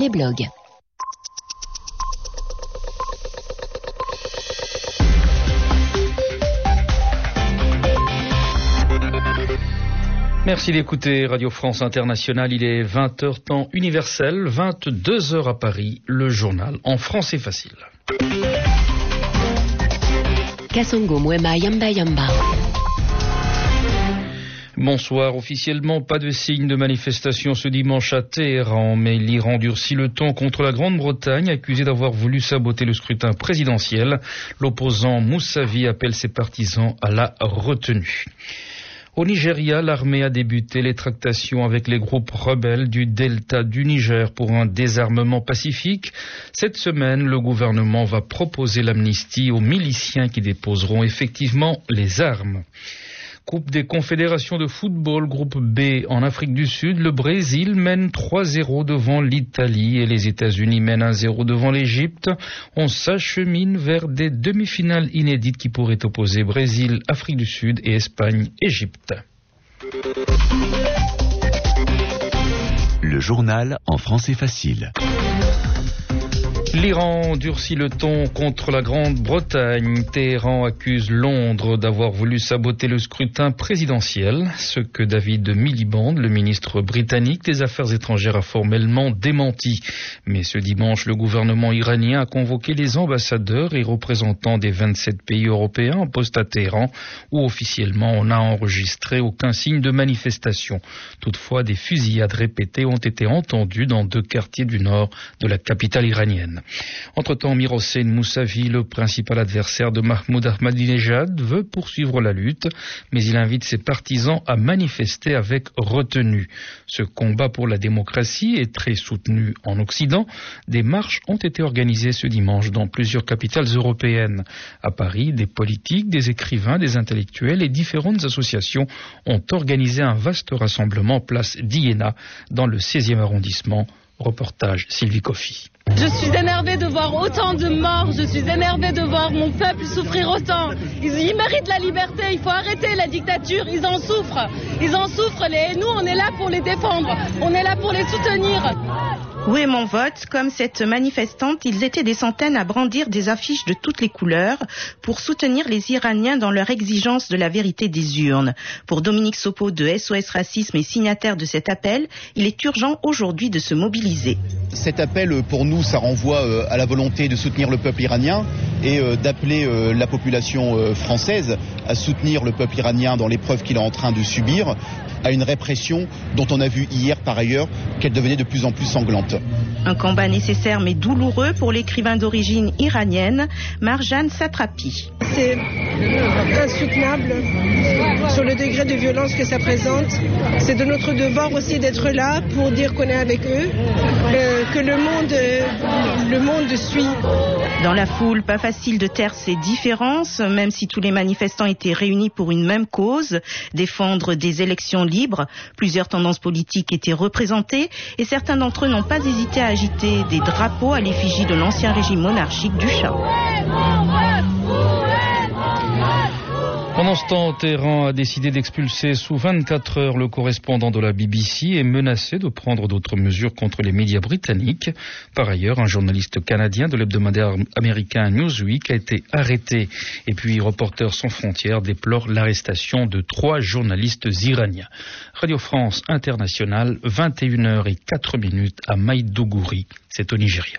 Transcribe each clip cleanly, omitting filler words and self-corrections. Les blogs. Merci d'écouter Radio France Internationale. Il est 20h temps universel, 22h à Paris. Le journal en français facile. Kassongo Mwema Yamba Yamba. Bonsoir. Officiellement, pas de signe de manifestation ce dimanche à Téhéran, mais l'Iran durcit le ton contre la Grande-Bretagne, accusée d'avoir voulu saboter le scrutin présidentiel. L'opposant Mousavi appelle ses partisans à la retenue. Au Nigeria, l'armée a débuté les tractations avec les groupes rebelles du delta du Niger pour un désarmement pacifique. Cette semaine, le gouvernement va proposer l'amnistie aux miliciens qui déposeront effectivement les armes. Coupe des confédérations de football, groupe B en Afrique du Sud, le Brésil mène 3-0 devant l'Italie et les États-Unis mènent 1-0 devant l'Égypte. On s'achemine vers des demi-finales inédites qui pourraient opposer Brésil, Afrique du Sud et Espagne-Égypte. Le journal en français facile. L'Iran durcit le ton contre la Grande-Bretagne. Téhéran accuse Londres d'avoir voulu saboter le scrutin présidentiel, ce que David Miliband, le ministre britannique des Affaires étrangères, a formellement démenti. Mais ce dimanche, le gouvernement iranien a convoqué les ambassadeurs et représentants des 27 pays européens en poste à Téhéran, où officiellement on n'a enregistré aucun signe de manifestation. Toutefois, des fusillades répétées ont été entendues dans deux quartiers du nord de la capitale iranienne. Entre-temps, Mirossein Mousavi, le principal adversaire de Mahmoud Ahmadinejad, veut poursuivre la lutte, mais il invite ses partisans à manifester avec retenue. Ce combat pour la démocratie est très soutenu en Occident. Des marches ont été organisées ce dimanche dans plusieurs capitales européennes. À Paris, des politiques, des écrivains, des intellectuels et différentes associations ont organisé un vaste rassemblement place d'Iéna dans le 16e arrondissement. Reportage Sylvie Coffey. Je suis énervée de voir autant de morts, je suis énervée de voir mon peuple souffrir autant. Ils méritent la liberté, il faut arrêter la dictature, ils en souffrent et nous on est là pour les défendre, on est là pour les soutenir. Où est mon vote? Comme cette manifestante, ils étaient des centaines à brandir des affiches de toutes les couleurs pour soutenir les Iraniens dans leur exigence de la vérité des urnes. Pour Dominique Sopo de SOS Racisme et signataire de cet appel, il est urgent aujourd'hui de se mobiliser. Cet appel, pour nous, ça renvoie à la volonté de soutenir le peuple iranien et d'appeler la population française à soutenir le peuple iranien dans l'épreuve qu'il est en train de subir, à une répression dont on a vu hier par ailleurs qu'elle devenait de plus en plus sanglante. Un combat nécessaire mais douloureux pour l'écrivain d'origine iranienne Marjane Satrapi. C'est insoutenable sur le degré de violence que ça présente. C'est de notre devoir aussi d'être là pour dire qu'on est avec eux, que le monde suit. Dans la foule, pas facile de taire ces différences, même si tous les manifestants étaient réunis pour une même cause, défendre des élections libres. Plusieurs tendances politiques étaient représentées et certains d'entre eux n'ont pas hésité à agiter des drapeaux à l'effigie de l'ancien régime monarchique du Shah. Pendant ce temps, Téhéran a décidé d'expulser sous 24 heures le correspondant de la BBC et menacé de prendre d'autres mesures contre les médias britanniques. Par ailleurs, un journaliste canadien de l'hebdomadaire américain Newsweek a été arrêté. Et puis, Reporters sans frontières déplore l'arrestation de 3 journalistes iraniens. Radio France Internationale, 21h04 à Maïdougouri, c'est au Nigeria.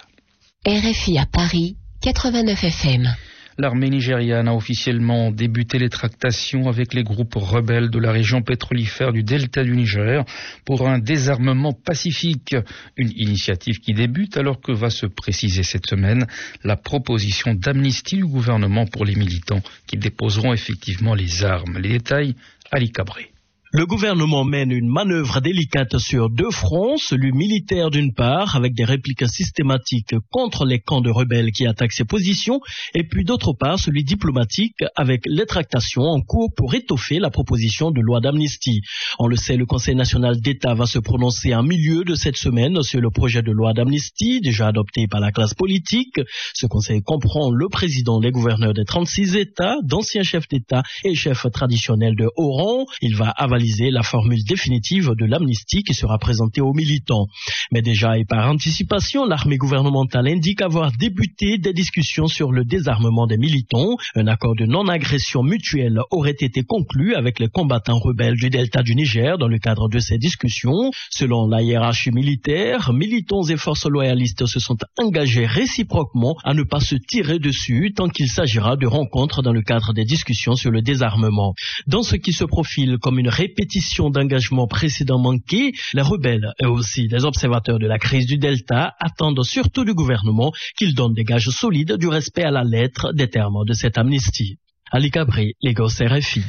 RFI à Paris, 89 FM. L'armée nigériane a officiellement débuté les tractations avec les groupes rebelles de la région pétrolifère du delta du Niger pour un désarmement pacifique. Une initiative qui débute alors que va se préciser cette semaine la proposition d'amnistie du gouvernement pour les militants qui déposeront effectivement les armes. Les détails, Ali Cabré. Le gouvernement mène une manœuvre délicate sur 2 fronts, celui militaire d'une part, avec des répliques systématiques contre les camps de rebelles qui attaquent ses positions, et puis d'autre part, celui diplomatique, avec les tractations en cours pour étoffer la proposition de loi d'amnistie. On le sait, le Conseil national d'État va se prononcer en milieu de cette semaine sur le projet de loi d'amnistie, déjà adopté par la classe politique. Ce Conseil comprend le président des gouverneurs des 36 États, d'anciens chefs d'État et chefs traditionnels de haut rang. Il va avaler actualiser la formule définitive de l'amnistie qui sera présentée aux militants. Mais déjà et par anticipation, l'armée gouvernementale indique avoir débuté des discussions sur le désarmement des militants. Un accord de non-agression mutuelle aurait été conclu avec les combattants rebelles du delta du Niger dans le cadre de ces discussions. Selon la hiérarchie militaire, militants et forces loyalistes se sont engagés réciproquement à ne pas se tirer dessus tant qu'il s'agira de rencontres dans le cadre des discussions sur le désarmement. Dans ce qui se profile comme une répétition d'engagements précédents manqués, les rebelles et aussi les observateurs de la crise du delta attendent surtout du gouvernement qu'il donne des gages solides du respect à la lettre des termes de cette amnistie. Ali Cabré, Lagos RFI.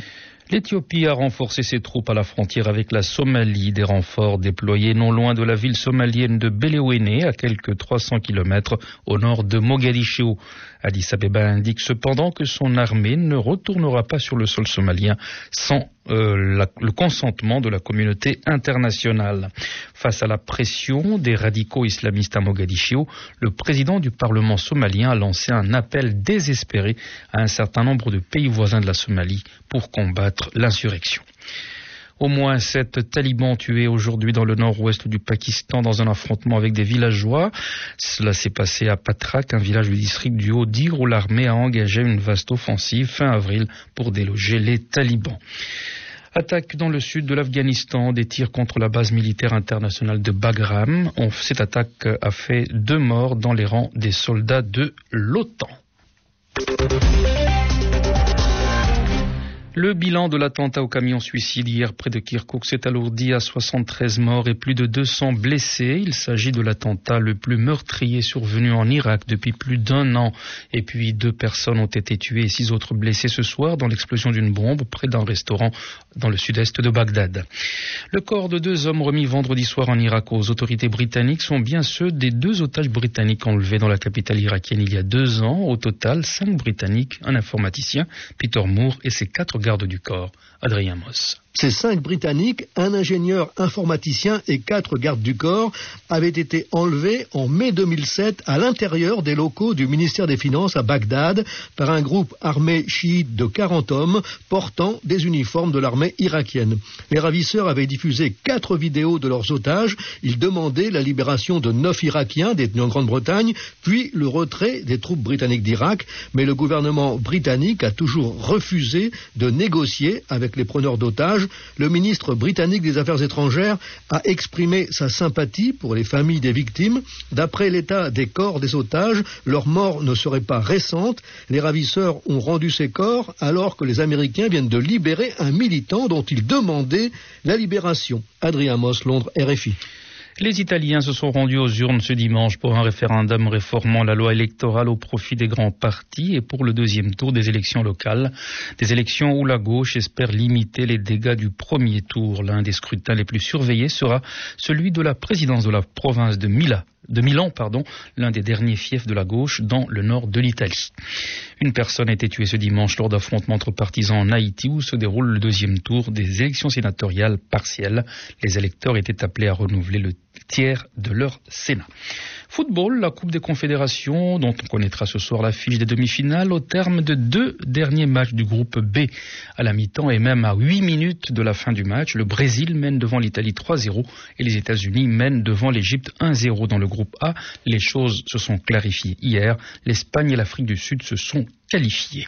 L'Éthiopie a renforcé ses troupes à la frontière avec la Somalie, des renforts déployés non loin de la ville somalienne de Béléouené, à quelques 300 km au nord de Mogadiscio. Addis Abeba indique cependant que son armée ne retournera pas sur le sol somalien sans le consentement de la communauté internationale. Face à la pression des radicaux islamistes à Mogadiscio, le président du Parlement somalien a lancé un appel désespéré à un certain nombre de pays voisins de la Somalie pour combattre l'insurrection. Au moins 7 talibans tués aujourd'hui dans le nord-ouest du Pakistan dans un affrontement avec des villageois. Cela s'est passé à Patrak, un village du district du Haut-Dir où l'armée a engagé une vaste offensive fin avril pour déloger les talibans. Attaque dans le sud de l'Afghanistan, des tirs contre la base militaire internationale de Bagram. Cette attaque a fait 2 morts dans les rangs des soldats de l'OTAN. Le bilan de l'attentat au camion suicide hier près de Kirkouk s'est alourdi à 73 morts et plus de 200 blessés. Il s'agit de l'attentat le plus meurtrier survenu en Irak depuis plus d'un an. Et puis 2 personnes ont été tuées et 6 autres blessées ce soir dans l'explosion d'une bombe près d'un restaurant dans le sud-est de Bagdad. Le corps de 2 hommes remis vendredi soir en Irak aux autorités britanniques sont bien ceux des 2 otages britanniques enlevés dans la capitale irakienne il y a 2 ans. Au total, 5 Britanniques, un informaticien, Peter Moore et ses 4 garde du corps, Adrien Moss. Ces 5 Britanniques, un ingénieur informaticien et 4 gardes du corps, avaient été enlevés en mai 2007 à l'intérieur des locaux du ministère des Finances à Bagdad par un groupe armé chiite de 40 hommes portant des uniformes de l'armée irakienne. Les ravisseurs avaient diffusé 4 vidéos de leurs otages. Ils demandaient la libération de 9 Irakiens détenus en Grande-Bretagne, puis le retrait des troupes britanniques d'Irak. Mais le gouvernement britannique a toujours refusé de négocier avec les preneurs d'otages. Le ministre britannique des Affaires étrangères a exprimé sa sympathie pour les familles des victimes. D'après l'état des corps des otages, leur mort ne serait pas récente. Les ravisseurs ont rendu ces corps alors que les Américains viennent de libérer un militant dont ils demandaient la libération. Adrien Moss, Londres, RFI. Les Italiens se sont rendus aux urnes ce dimanche pour un référendum réformant la loi électorale au profit des grands partis et pour le 2e tour des élections locales. Des élections où la gauche espère limiter les dégâts du premier tour. L'un des scrutins les plus surveillés sera celui de la présidence de la province de Milan, l'un des derniers fiefs de la gauche dans le nord de l'Italie. Une personne a été tuée ce dimanche lors d'affrontements entre partisans en Haïti où se déroule le 2e tour des élections sénatoriales partielles. Les électeurs étaient appelés à renouveler le tiers de leur Sénat. Football, la Coupe des Confédérations, dont on connaîtra ce soir l'affiche des demi-finales au terme de 2 derniers matchs du groupe B. À la mi-temps et même à 8 minutes de la fin du match, le Brésil mène devant l'Italie 3-0 et les États-Unis mènent devant l'Égypte 1-0 dans le groupe A. Les choses se sont clarifiées hier. L'Espagne et l'Afrique du Sud se sont qualifiées.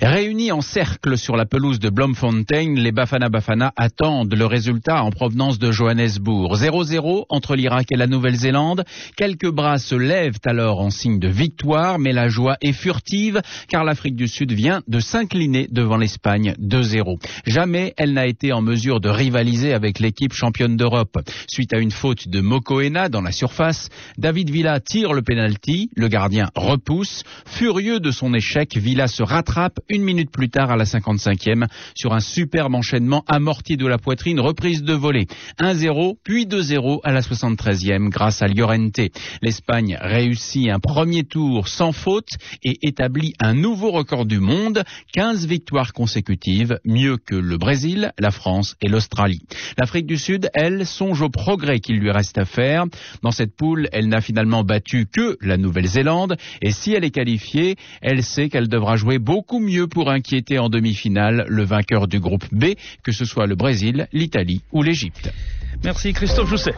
Réunis en cercle sur la pelouse de Bloemfontein, les Bafana Bafana attendent le résultat en provenance de Johannesburg. 0-0 entre l'Irak et la Nouvelle-Zélande. Quelques bras se lèvent alors en signe de victoire, mais la joie est furtive car l'Afrique du Sud vient de s'incliner devant l'Espagne 2-0. Jamais elle n'a été en mesure de rivaliser avec l'équipe championne d'Europe. Suite à une faute de Mokoena dans la surface, David Villa tire le pénalty, le gardien repousse. Furieux de son échec, Villa se rattrape. 1 minute plus tard à la 55e sur un superbe enchaînement amorti de la poitrine, reprise de volée. 1-0 puis 2-0 à la 73e grâce à Llorente. L'Espagne réussit un premier tour sans faute et établit un nouveau record du monde, 15 victoires consécutives, mieux que le Brésil, la France et l'Australie. L'Afrique du Sud, elle, songe au progrès qu'il lui reste à faire. Dans cette poule, elle n'a finalement battu que la Nouvelle-Zélande et si elle est qualifiée, elle sait qu'elle devra jouer beaucoup mieux mieux pour inquiéter en demi-finale le vainqueur du groupe B, que ce soit le Brésil, l'Italie ou l'Égypte. Merci Christophe Jousset.